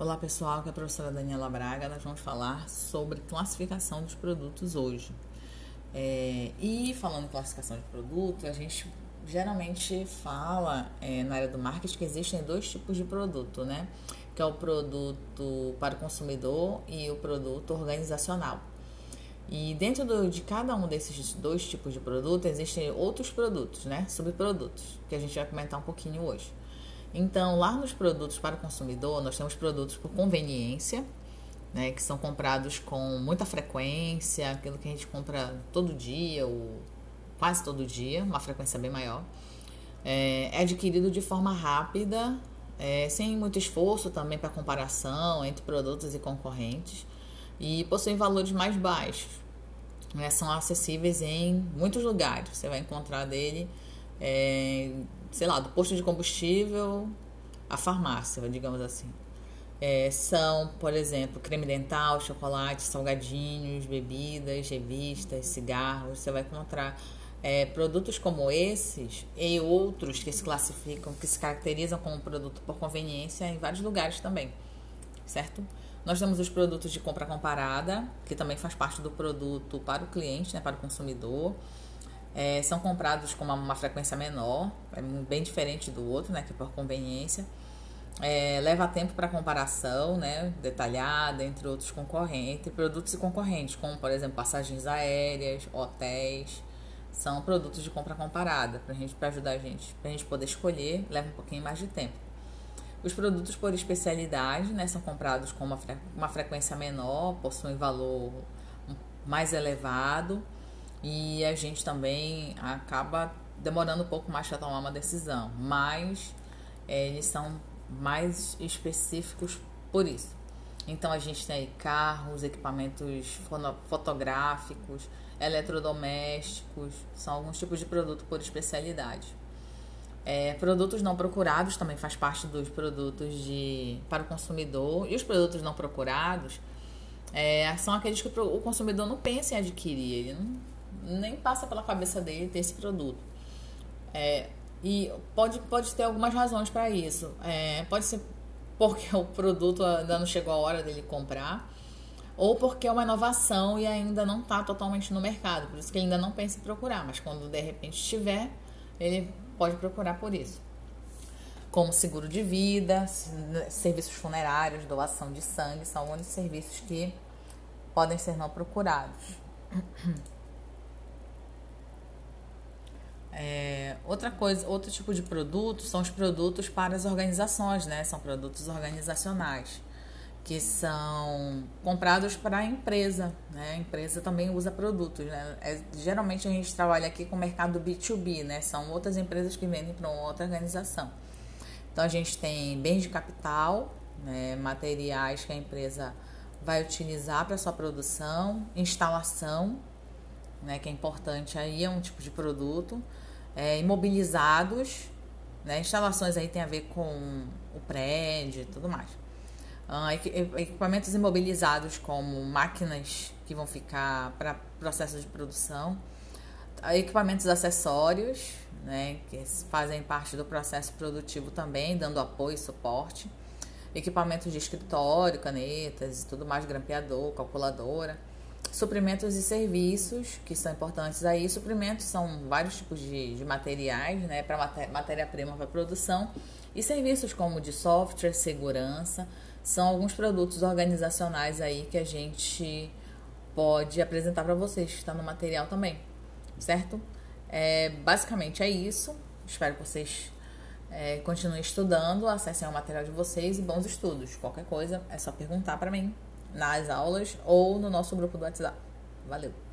Olá pessoal, aqui é a professora Daniela Braga. Nós vamos falar sobre classificação dos produtos hoje. E falando em classificação de produto, a gente geralmente fala na área do marketing que existem dois tipos de produto, né? Que é o produto para o consumidor e o produto organizacional. E dentro de cada um desses dois tipos de produto existem outros produtos, né? Subprodutos, que a gente vai comentar um pouquinho hoje. Então, lá nos produtos para o consumidor, nós temos produtos por conveniência, né, que são comprados com muita frequência, aquilo que a gente compra todo dia ou quase todo dia, uma frequência bem maior. É adquirido de forma rápida, sem muito esforço também para comparação entre produtos e concorrentes, e possuem valores mais baixos, né, são acessíveis em muitos lugares. Você vai encontrar dele sei lá, do posto de combustível à farmácia, digamos assim. São, por exemplo, creme dental, chocolate, salgadinhos, bebidas, revistas, cigarros. Você vai encontrar produtos como esses e outros que se classificam, que se caracterizam como produto por conveniência em vários lugares também, certo? Nós temos os produtos de compra comparada, que também faz parte do produto para o cliente, né, para o consumidor. São comprados com uma frequência menor, bem diferente do outro, né, que é por conveniência. Leva tempo para comparação, né, detalhada entre produtos e concorrentes, como, por exemplo, passagens aéreas, hotéis. São produtos de compra comparada, para ajudar a gente, para a gente poder escolher, leva um pouquinho mais de tempo. Os produtos por especialidade, né, são comprados com uma frequência menor, possuem valor mais elevado. E a gente também acaba demorando um pouco mais para tomar uma decisão, mas eles são mais específicos por isso. Então a gente tem aí carros, equipamentos fotográficos, eletrodomésticos, são alguns tipos de produto por especialidade. Produtos não procurados também faz parte dos produtos para o consumidor, e os produtos não procurados são aqueles que o consumidor não pensa em adquirir, ele não nem passa pela cabeça dele ter esse produto. E pode ter algumas razões para isso. Pode ser porque o produto ainda não chegou a hora dele comprar, ou porque é uma inovação e ainda não está totalmente no mercado, por isso que ele ainda não pensa em procurar, mas quando de repente estiver, ele pode procurar por isso. Como seguro de vida, serviços funerários, doação de sangue, são alguns serviços que podem ser não procurados. Outro tipo de produto são os produtos para as organizações, né? São produtos organizacionais que são comprados para a empresa, né? A empresa também usa produtos, né? Geralmente a gente trabalha aqui com o mercado B2B, né? São outras empresas que vendem para outra organização. Então a gente tem bens de capital, né? Materiais que a empresa vai utilizar para sua produção, instalação, né? Que é importante aí, é um tipo de produto. Imobilizados, né? Instalações aí tem a ver com o prédio e tudo mais. Equipamentos imobilizados como máquinas que vão ficar para processo de produção, equipamentos acessórios, né? Que fazem parte do processo produtivo também, dando apoio e suporte, equipamentos de escritório, canetas e tudo mais, grampeador, calculadora. Suprimentos e serviços, que são importantes aí. Suprimentos são vários tipos de materiais, né, para matéria-prima para produção. E serviços como de software, segurança, são alguns produtos organizacionais aí que a gente pode apresentar para vocês, que está no material também, certo? Basicamente é isso. Espero que vocês continuem estudando, acessem o material de vocês e bons estudos. Qualquer coisa é só perguntar para mim nas aulas ou no nosso grupo do WhatsApp. Valeu!